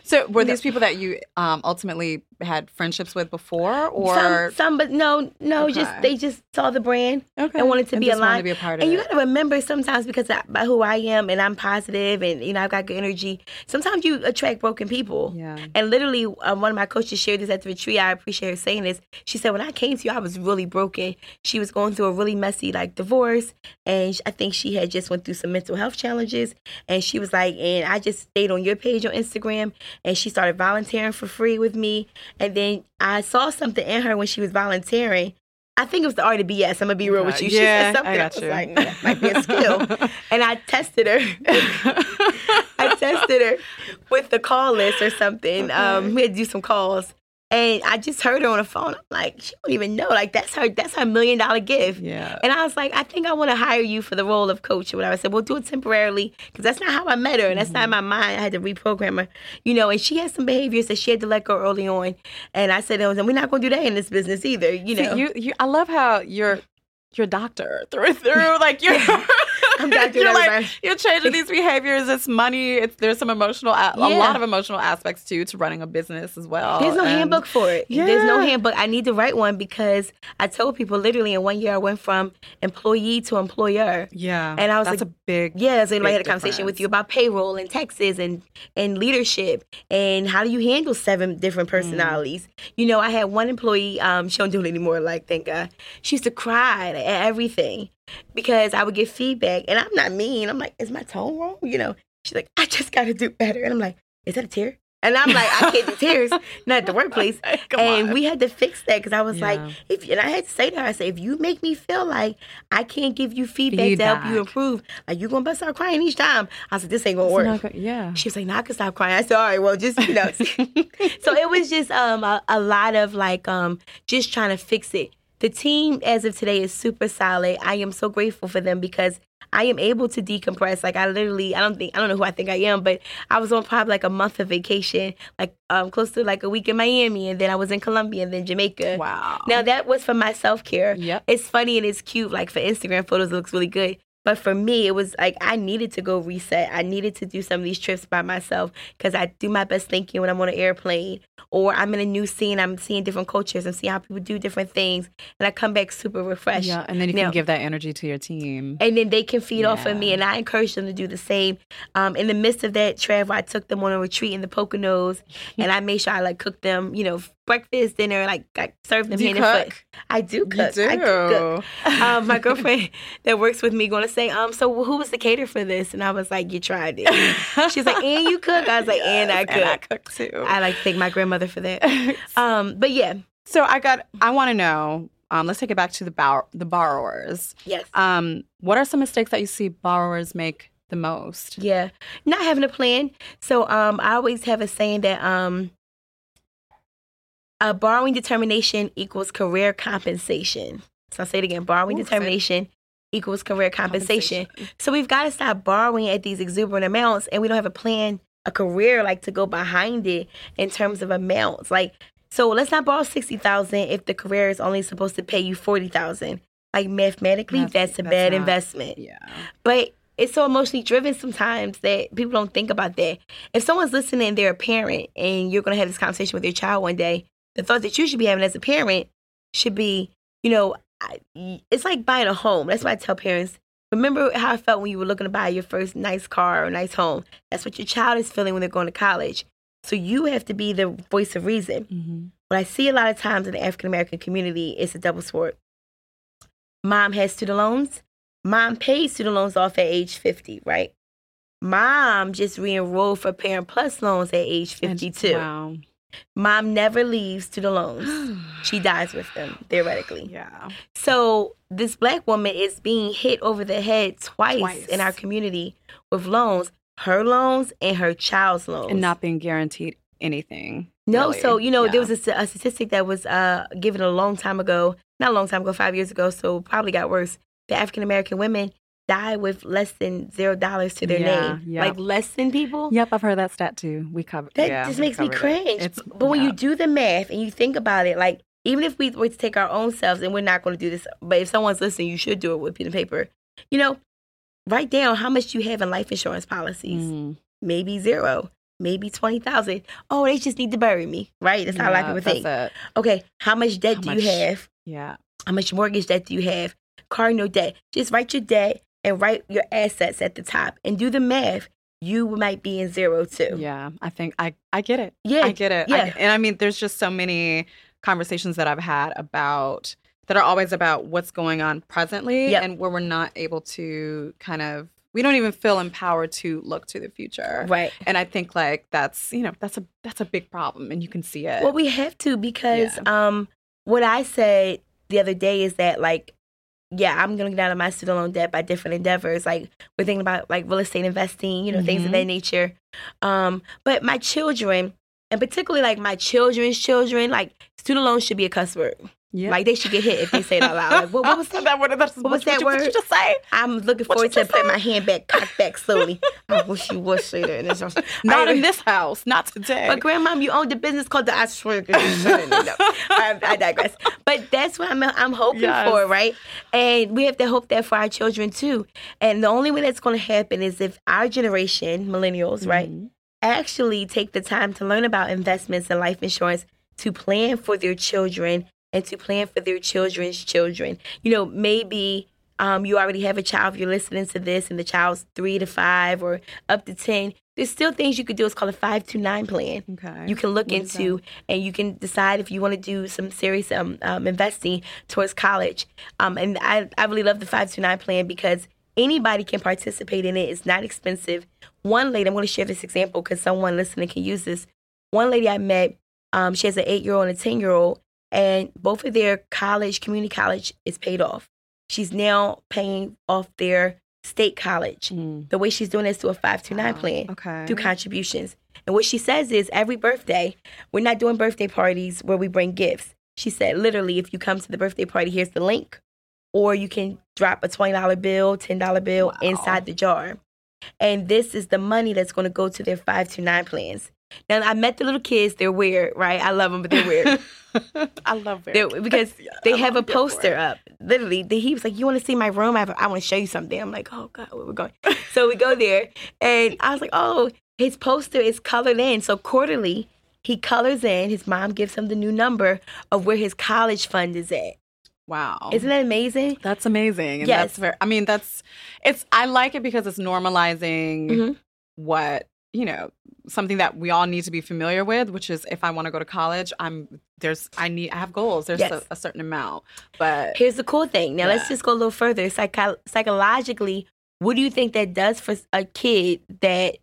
So were these people that you ultimately had friendships with before, or some but no, okay. They just saw the brand and wanted to be aligned. And you got to remember sometimes because by who I am and I'm positive and I've got good energy. Sometimes you attract broken people. Yeah. And literally, one of my coaches shared this at the retreat. I appreciate her saying this. She said, "When I came to you, I was really broken. She was going through a really messy divorce, and I think she had just went through some mental health challenges. And she was like, and I just stayed on your page on Instagram, and she started volunteering for free with me." And then I saw something in her when she was volunteering. I think it was the art of BS. I'm going to be real with you. She said something. I was like, that might be a skill. And I tested her. I tested her with the call list or something. Okay. We had to do some calls. And I just heard her on the phone. I'm like, she don't even know. Like, that's her $1 million gift. Yeah. And I was like, I think I want to hire you for the role of coach or whatever. I said, well, do it temporarily, because that's not how I met her. And that's not in my mind. I had to reprogram her. You know, and she had some behaviors that she had to let go early on. And I said, we're not going to do that in this business either, you know. See, I love how you're doctor through and through. Like, you're... I'm doctor you're, like, you're changing these behaviors. It's money. There's some emotional, a lot of emotional aspects too to running a business as well. There's no handbook for it. Yeah. There's no handbook. I need to write one, because I told people literally in 1 year I went from employee to employer. Yeah, and I was that's like, a big So I had a conversation with you about payroll and taxes and leadership and how do you handle 7 different personalities. You know, I had one employee. She don't do it anymore. Like, thank God. She used to cry at everything. Because I would get feedback, and I'm not mean. I'm like, is my tone wrong? You know, she's like, I just got to do better. And I'm like, is that a tear? And I'm like, I can't do tears, not at the workplace. And we had to fix that, because I was like, and I had to say to her, I said, if you make me feel like I can't give you feedback to help you improve, like, you're going to start crying each time. I said, this ain't going to work. She was like, no, I can stop crying. I said, all right, well, just, you know. So it was just a lot of, like, just trying to fix it. The team, as of today, is super solid. I am so grateful for them, because I am able to decompress. Like, I don't know who I think I am, but I was on probably like a month of vacation, like close to like a week in Miami, and then I was in Colombia and then Jamaica. Wow. Now, that was for my self-care. Yep. It's funny and it's cute. Like, for Instagram photos, it looks really good. But for me, it was like I needed to go reset. I needed to do some of these trips by myself, because I do my best thinking when I'm on an airplane or I'm in a new scene. I'm seeing different cultures. I'm seeing how people do different things. And I come back super refreshed. Yeah, and then you can give that energy to your team. And then they can feed off of me. And I encourage them to do the same. In the midst of that travel, I took them on a retreat in the Poconos. And I made sure I, like, cooked them, you know, breakfast, dinner, like I serve them hand and foot. I do cook. You do. I do cook. My girlfriend that works with me going to say, so who was the caterer for this? And I was like, you tried it. She's like, and you cook? I was like, and I cook. And I cook too. I like to thank my grandmother for that. But yeah. So I want to know, let's take it back to the borrowers. Yes. What are some mistakes that you see borrowers make the most? Yeah. Not having a plan. So I always have a saying that, borrowing determination equals career compensation. So I'll say it again. Borrowing determination equals career compensation. So we've got to stop borrowing at these exuberant amounts, and we don't have a plan, a career, like, to go behind it in terms of amounts. Like, so let's not borrow $60,000 if the career is only supposed to pay you $40,000. Like, mathematically, that's a bad investment. Yeah. But it's so emotionally driven sometimes that people don't think about that. If someone's listening, they're a parent, and you're going to have this conversation with your child one day, the thoughts that you should be having as a parent should be, you know, it's like buying a home. That's why I tell parents, remember how I felt when you were looking to buy your first nice car or nice home. That's what your child is feeling when they're going to college. So you have to be the voice of reason. Mm-hmm. What I see a lot of times in the African-American community is a double sword. Mom has student loans. Mom paid student loans off at age 50, right? Mom just re-enrolled for Parent Plus loans at age 52. Wow. Mom never leaves student loans. She dies with them, theoretically. Yeah. So this Black woman is being hit over the head twice in our community with loans and her child's loans. And not being guaranteed anything. No, really. So, you know, there was a statistic that was given a long time ago, 5 years ago, so probably got worse. The African-American women die with less than $0 to their name. Yep. Like, less than people. Yep, I've heard that stat too. We covered that. That just makes me cringe. But when you do the math and you think about it, like, even if we were to take our own selves, and we're not going to do this, but if someone's listening, you should do it with pen and paper. You know, write down how much you have in life insurance policies. Mm. Maybe 0. Maybe 20,000. Oh, they just need to bury me, right? That's how a lot of people think. It. Okay, how much debt do you have? Yeah. How much mortgage debt do you have? Car note debt. Just write your debt and write your assets at the top and do the math. You might be in 0 too. Yeah, I think I get it. Yeah, I get it. Yeah. And I mean, there's just so many conversations that I've had about that are always about what's going on presently and where we're not able to kind of, we don't even feel empowered to look to the future. Right. And I think, like, that's, you know, that's a big problem, and you can see it. Well, we have to, because what I said the other day is that, like, yeah, I'm going to get out of my student loan debt by different endeavors. Like, we're thinking about, like, real estate investing, you know, things of that nature. But my children, and particularly, like, my children's children, like, student loans should be a cuss word. Yeah. Like, they should get hit if they say it out loud. Like, what was that? What was that word? What you just say? I'm looking forward to putting my hand back, cocked back slowly. I wish you would say that in this house. Not in this house. Not today. But, Grandmom, you owned a business called the I Swear. I digress. But that's what I'm hoping for, right? And we have to hope that for our children, too. And the only way that's going to happen is if our generation, millennials, right, actually take the time to learn about investments and life insurance to plan for their children and to plan for their children's children. You know, maybe you already have a child, you're listening to this, and the child's 3 to 5 or up to 10. There's still things you could do. It's called a 5-9 plan. Okay. You can look into and you can decide if you want to do some serious investing towards college. And I really love the 5-9 plan because anybody can participate in it. It's not expensive. One lady, I'm going to share this example because someone listening can use this. One lady I met, she has an 8-year-old and a 10-year-old. And both of their college, community college, is paid off. She's now paying off their state college. The way she's doing is through a 5-9 plan, through contributions. And what she says is every birthday, we're not doing birthday parties where we bring gifts. She said, literally, if you come to the birthday party, here's the link. Or you can drop a $20 bill, $10 bill inside the jar. And this is the money that's going to go to their 5-9 plans. Now, I met the little kids. They're weird, right? I love them, but they're weird. I love them. Because they have a poster up. Literally, he was like, you want to see my room? I want to show you something. I'm like, oh, God, where we're going. So we go there. And I was like, oh, his poster is colored in. So quarterly, he colors in. His mom gives him the new number of where his college fund is at. Wow. Isn't that amazing? That's amazing. And yes. That's very, I mean, I like it because it's normalizing what, you know, something that we all need to be familiar with, which is if I want to go to college, I have goals. There's a certain amount. But here's the cool thing. Now let's just go a little further. Psychologically, what do you think that does for a kid that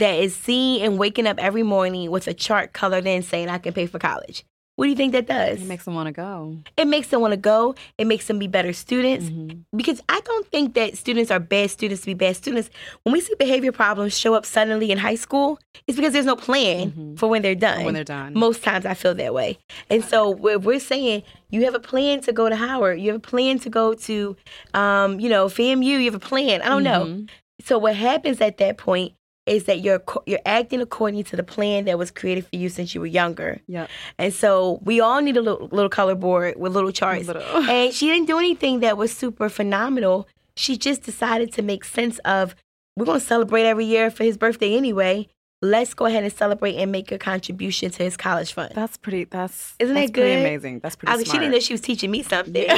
is seeing and waking up every morning with a chart colored in saying I can pay for college? What do you think that does? It makes them want to go. It makes them want to go. It makes them be better students. Because I don't think that students are bad students to be bad students. When we see behavior problems show up suddenly in high school, it's because there's no plan for when they're done. Most times I feel that way. And so we're saying you have a plan to go to Howard. You have a plan to go to, FAMU. You have a plan. I don't know. So what happens at that point is that you're acting according to the plan that was created for you since you were younger. Yeah. And so we all need a little color board with little charts. And she didn't do anything that was super phenomenal. She just decided to make sense of, we're going to celebrate every year for his birthday anyway. Let's go ahead and celebrate and make a contribution to his college fund. Isn't that good? Amazing. That's pretty smart. She didn't know she was teaching me something. Yeah.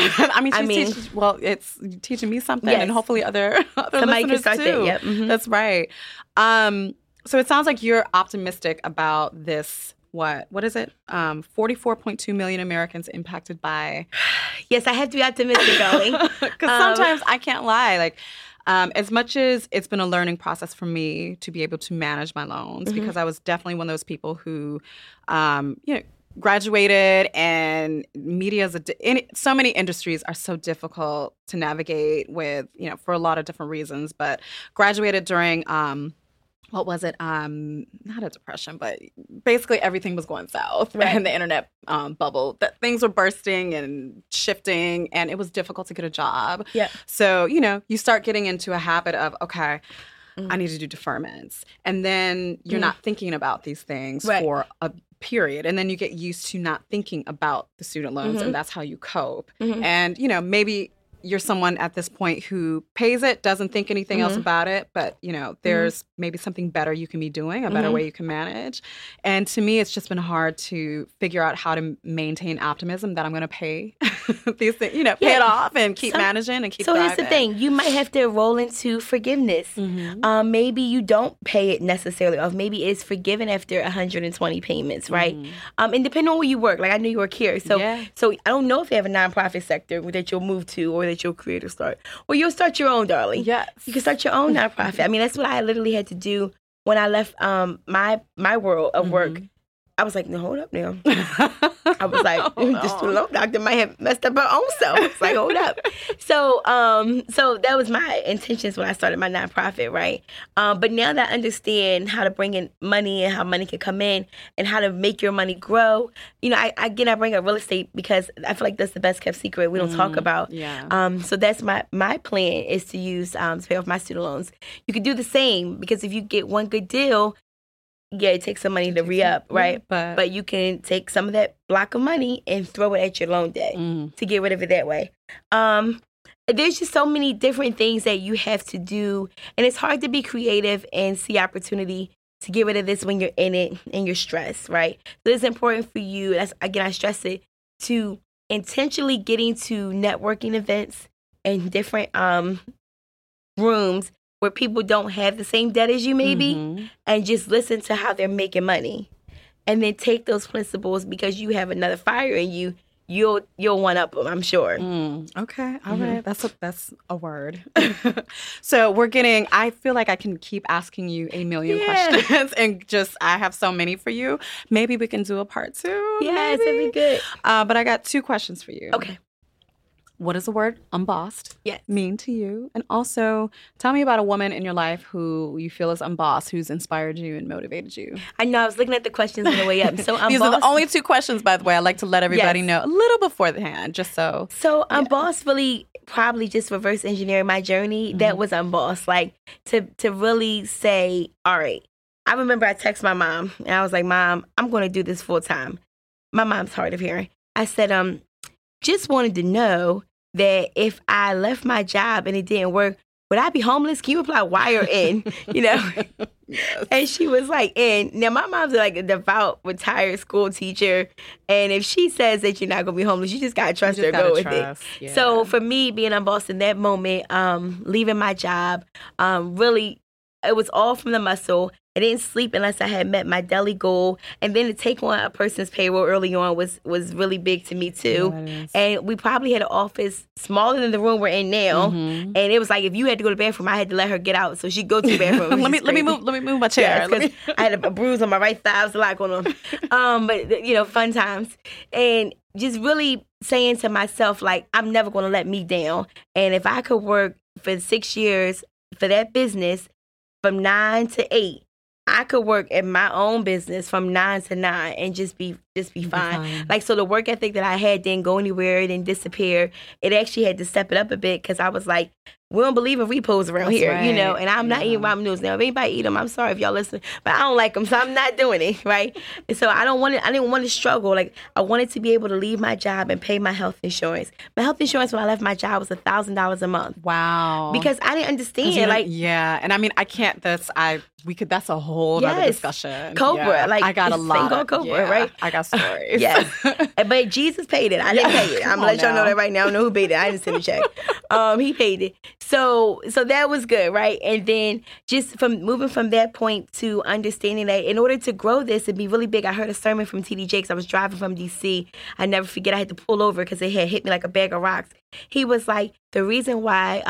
It's teaching me something, and hopefully other listeners can start too. Yep. That's right. So it sounds like you're optimistic about this. What is it? 44.2 million Americans impacted by. Yes, I have to be optimistic, darling. Because sometimes I can't lie. Like. As much as it's been a learning process for me to be able to manage my loans, because I was definitely one of those people who, graduated, and media is so many industries are so difficult to navigate with, for a lot of different reasons. But graduated during not a depression, but basically everything was going south, right? And the internet bubble, that things were bursting and shifting, and it was difficult to get a job. Yeah. So, you start getting into a habit of, okay, I need to do deferments. And then you're not thinking about these things for a period. And then you get used to not thinking about the student loans, and that's how you cope. And, maybe you're someone at this point who pays it, doesn't think anything else about it, but, there's maybe something better you can be doing, a better way you can manage. And to me, it's just been hard to figure out how to maintain optimism that I'm going to pay these things, pay it off and keep managing and keep thriving. So here's the thing. You might have to roll into forgiveness. Maybe you don't pay it necessarily off. Maybe it's forgiven after 120 payments, right? And depending on where you work, like I know you work here. So I don't know if they have a nonprofit sector that you'll move to or that you'll create or start. Well, you'll start your own, darling. Yes. You can start your own nonprofit. I mean, that's what I literally had to do when I left my world of work. I was like, no, hold up now. I was like, this student loan doctor might have messed up her own self. It's like, hold up. So that was my intentions when I started my nonprofit, right? But now that I understand how to bring in money and how money can come in and how to make your money grow, you know, I bring up real estate because I feel like that's the best kept secret we don't talk about. Yeah. So that's my plan is to use to pay off my student loans. You can do the same because if you get one good deal, yeah, it takes some money to re-up, right? But you can take some of that block of money and throw it at your loan debt to get rid of it that way. There's just so many different things that you have to do, and it's hard to be creative and see opportunity to get rid of this when you're in it and you're stressed, right? So it's important for you, I stress it, to intentionally getting to networking events and different rooms where people don't have the same debt as you maybe, and just listen to how they're making money. And then take those principles because you have another fire in you. You'll one-up them, I'm sure. Okay. All right. That's a word. So I feel like I can keep asking you a million questions and I have so many for you. Maybe we can do a part two. Yes, that'd be good. But I got two questions for you. Okay. What does the word unbossed mean to you? And also, tell me about a woman in your life who you feel is unbossed, who's inspired you and motivated you. I know. I was looking at the questions on the way up. So unbossed. These are the only two questions, by the way. I like to let everybody know a little beforehand, just so. So unbossed really probably just reverse engineering my journey. That was unbossed. Like, to really say, all right. I remember I texted my mom, and I was like, Mom, I'm going to do this full time. My mom's hard of hearing. I said, just wanted to know that if I left my job and it didn't work, would I be homeless? Can you apply wire in, you know? Yes. And she was like, and now my mom's like a devout retired school teacher. And if she says that you're not going to be homeless, you just got to trust her, go with it. Yeah. So for me, being unbossed in that moment, leaving my job, really, it was all from the muscle. I didn't sleep unless I had met my daily goal. And then to take on a person's payroll early on was really big to me, too. Yes. And we probably had an office smaller than the room we're in now. And it was like, if you had to go to the bathroom, I had to let her get out so she'd go to the bathroom. Let me move my chair. Yes, I had a bruise on my right thigh. It was a lot going on. But, you know, fun times. And just really saying to myself, like, I'm never going to let me down. And if I could work for 6 years for that business from 9 to 8, I could work at my own business from 9 to 9 and just be fine. Like, so the work ethic that I had didn't go anywhere. It didn't disappear. It actually had to step it up a bit because I was like, we don't believe in repos around here, right. You know, and I'm not eating ramen noodles. Now, if anybody eat them, I'm sorry if y'all listen, but I don't like them, so I'm not doing it, right? And so I didn't want to struggle. Like, I wanted to be able to leave my job and pay my health insurance. My health insurance when I left my job was $1,000 a month. Wow. Because I didn't understand. And I mean, I can't, that's a whole other discussion. Cobra. Yeah. Like, I got a lot. Single Cobra, right? I got stories. Yes. But Jesus paid it. I didn't pay it. I'm going to let y'all know that right now. I don't know who paid it. I didn't send a check. He paid it. So that was good, right? And then just from moving from that point to understanding that in order to grow this and be really big, I heard a sermon from TD Jakes. I was driving from DC. I never forget. I had to pull over because it had hit me like a bag of rocks. He was like, the reason why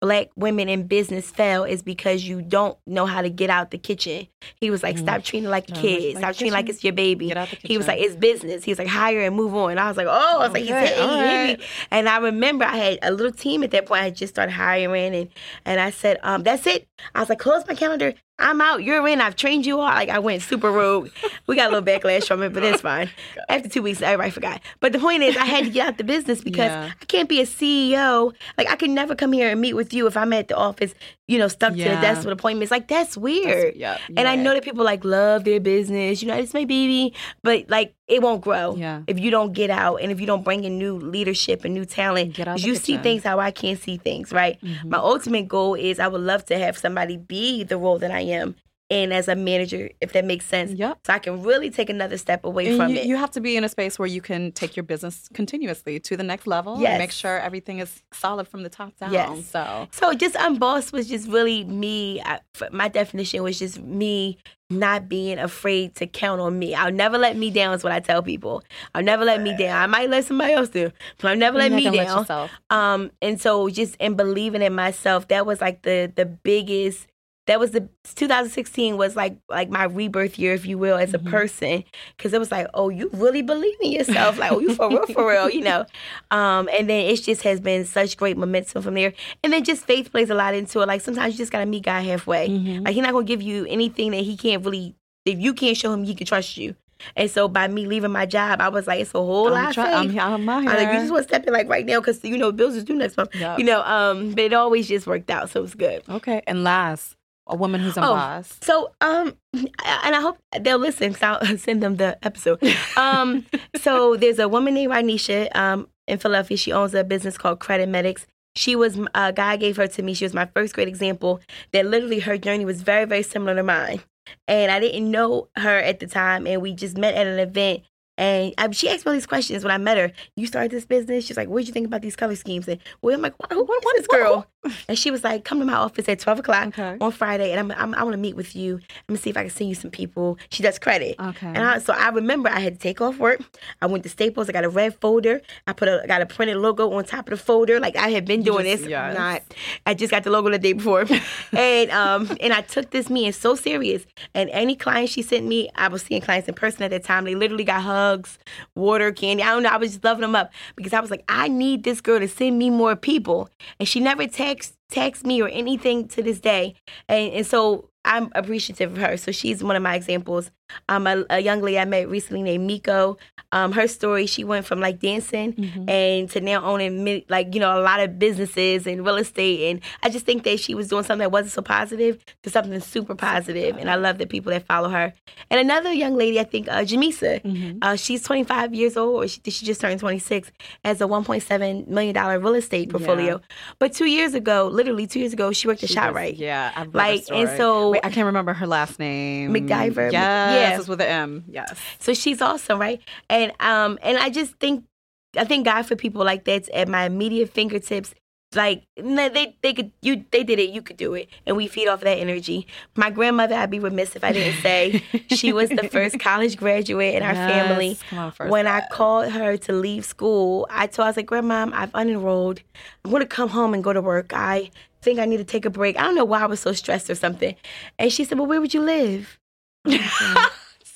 Black women in business fail is because you don't know how to get out the kitchen. He was like, stop treating it like a kid. Stop treating like it's your baby. Get out the kitchen. He was like, it's business. He was like, hire and move on. And I was like, he's hitting me. Right. And I remember I had a little team at that point. I had just started hiring. And I said, that's it. I was like, close my calendar. I'm out. You're in. I've trained you all. Like, I went super rogue. We got a little backlash from it, but it's fine. After 2 weeks, everybody forgot. But the point is, I had to get out the business because I can't be a CEO. Like, I could never come here and meet with you if I'm at the office, you know, stuck to the desk with appointments. Like, that's weird. And I know that people, like, love their business. You know, it's my baby. But, like, it won't grow if you don't get out and if you don't bring in new leadership and new talent. You see things how I can't see things, right? My ultimate goal is I would love to have somebody be the role that I am and as a manager, if that makes sense. So I can really take another step away and from it. You have to be in a space where you can take your business continuously to the next level and make sure everything is solid from the top down. So just unbossed was just really me. My definition was just me not being afraid to count on me. I'll never let me down is what I tell people. I'll never let me down. I might let somebody else do, but I'll never let me down. And so just in believing in myself, that was like the biggest that was the 2016 was like my rebirth year, if you will, as a person, because it was like, oh, you really believe in yourself, like, oh, you for real, you know. And then it just has been such great momentum from there. And then just faith plays a lot into it. Like sometimes you just gotta meet God halfway. Mm-hmm. Like He's not gonna give you anything that He can't really. If you can't show Him, He can trust you. And so by me leaving my job, I was like, it's a whole lot of faith. I'm out here. I'm like, you just want to step in like right now because, you know, bills is due next month. Yep. You know, but it always just worked out. So it was good. Okay. And last, a woman who's unbossed. So, and I hope they'll listen because I'll send them the episode. So there's a woman named Ranisha in Philadelphia. She owns a business called Credit Medics. She was, God gave her to me. She was my first great example that literally her journey was very, very similar to mine. And I didn't know her at the time, and we just met at an event. And she asked me all these questions when I met her. You started this business? She's like, what did you think about these color schemes? And well, I'm like, what is this girl? And she was like, come to my office at 12 o'clock on Friday, and I want to meet with you. I'm going to see if I can send you some people. She does credit. Okay. And so I remember I had to take off work. I went to Staples. I got a red folder. I got a printed logo on top of the folder. Like, I had been doing this. Yes. I just got the logo the day before. And I took this meeting so serious. And any client she sent me, I was seeing clients in person at that time. They literally got hugged. Hugs, water, candy. I don't know. I was just loving them up because I was like, I need this girl to send me more people. And she never texts me or anything to this day. And so I'm appreciative of her. So she's one of my examples. A young lady I met recently named Miko. Her story, she went from like dancing and to now owning like, you know, a lot of businesses and real estate. And I just think that she was doing something that wasn't so positive to something super positive. And I love the people that follow her. And another young lady, I think, Jamisa, she's 25 years old, or she just turned 26, has a $1.7 million real estate portfolio. Yeah. But 2 years ago, literally 2 years ago, she worked at ShotRite. Yeah, I've like, and so wait, I can't remember her last name. McGiver. Yes, it's with an M. Yes. So she's awesome, right? And I just think, I thank God for people like that at my immediate fingertips. Like they did it, you could do it, and we feed off of that energy. My grandmother, I'd be remiss if I didn't say, she was the first college graduate in our family. When I called her to leave school, I was like, Grandmom, I've unenrolled. I'm gonna come home and go to work. I think I need to take a break. I don't know why I was so stressed or something. And she said, well, where would you live?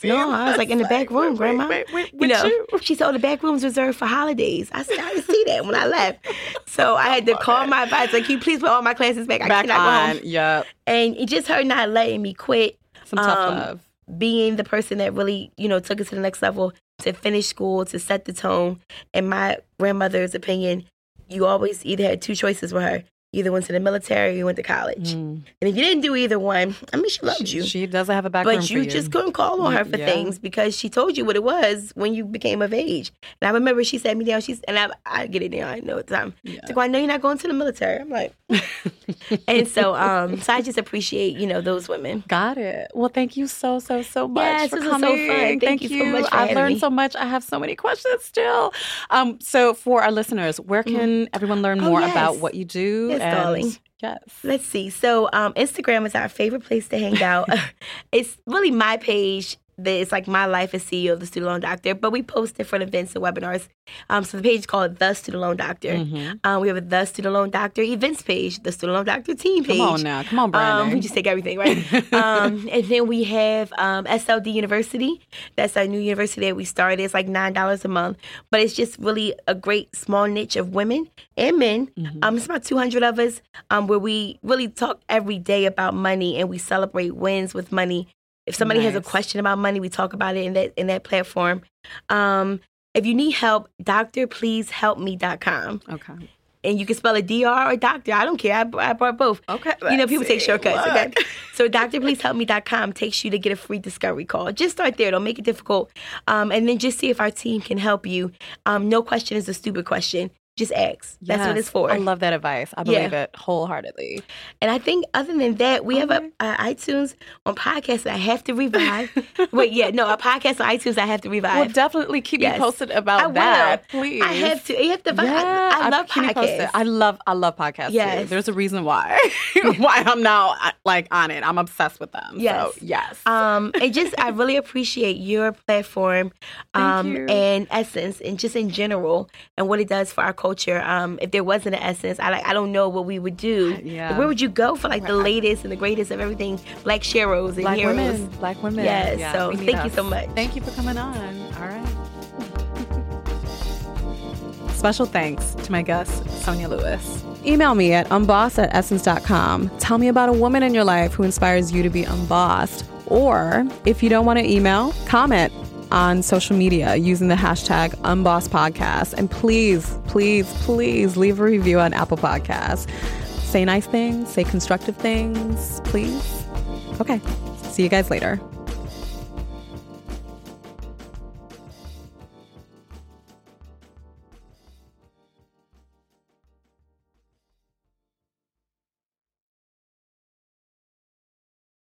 No, I was like, in the back room, Grandma. You know, she said, the back room's reserved for holidays. I said, I didn't see that when I left. So I had to call my advisor, like, can you please put all my classes back? I cannot go home. Yep. And it just her not letting me quit. Some tough love. Being the person that really, you know, took it to the next level, to finish school, to set the tone. In my grandmother's opinion, you always either had two choices with her. Either went to the military or you went to college. Mm. And if you didn't do either one, I mean, she loved you. She doesn't have a background but you just couldn't call on her for things because she told you what it was when you became of age. And I remember she sat me down. I get it now. I know it's time. Yeah. It's like, well, I know you're not going to the military. I'm like. And so so I just appreciate, you know, those women. Got it. Well, thank you so, so, so much for coming. This was so fun. Thank you so much for having me. I've learned so much. I have so many questions still. So for our listeners, where can everyone learn more about what you do? Yes. Darling. Yes. Let's see. So Instagram is our favorite place to hang out. It's really my page. It's like my life as CEO of the Student Loan Doctor, but we post different events and webinars. So the page is called The Student Loan Doctor. We have a The Student Loan Doctor events page, The Student Loan Doctor team page. Come on now. Come on, Brandon. We just take everything, right? And then we have SLD University. That's our new university that we started. It's like $9 a month, but it's just really a great small niche of women and men. It's about 200 of us where we really talk every day about money, and we celebrate wins with money. If somebody has a question about money, we talk about it in that platform. If you need help, doctorpleasehelpme.com. Okay. And you can spell it DR or doctor. I don't care. I brought both. Okay. You know, people take shortcuts. Okay? So doctorpleasehelpme.com takes you to get a free discovery call. Just start there. Don't make it difficult. And then just see if our team can help you. No question is a stupid question. Just ask. That's what it's for. I love that advice. I believe it wholeheartedly. And I think other than that, we have a iTunes on podcasts that I have to revive. Our podcast on iTunes I have to revive. We'll definitely keep you posted about that. Please. I have to. You have to. I love podcasts. I love podcasts too. There's a reason why I'm now like on it. I'm obsessed with them. Yes. So, yes. And just I really appreciate your platform, and Essence, and just in general, and what it does for our culture. culture. If there wasn't an Essence, I don't know what we would do. Yeah. Where would you go for the latest and the greatest of everything? Black sheroes and black heroes. Black women. Yes. Yeah, so thank you so much. Thank you for coming on. All right. Special thanks to my guest, Sonia Lewis. Email me at unbossed@essence.com. Tell me about a woman in your life who inspires you to be unbossed. Or if you don't want to email, comment on social media using the hashtag #UnbossedPodcast. And please, please, please leave a review on Apple Podcasts. Say nice things. Say constructive things, please. Okay. See you guys later.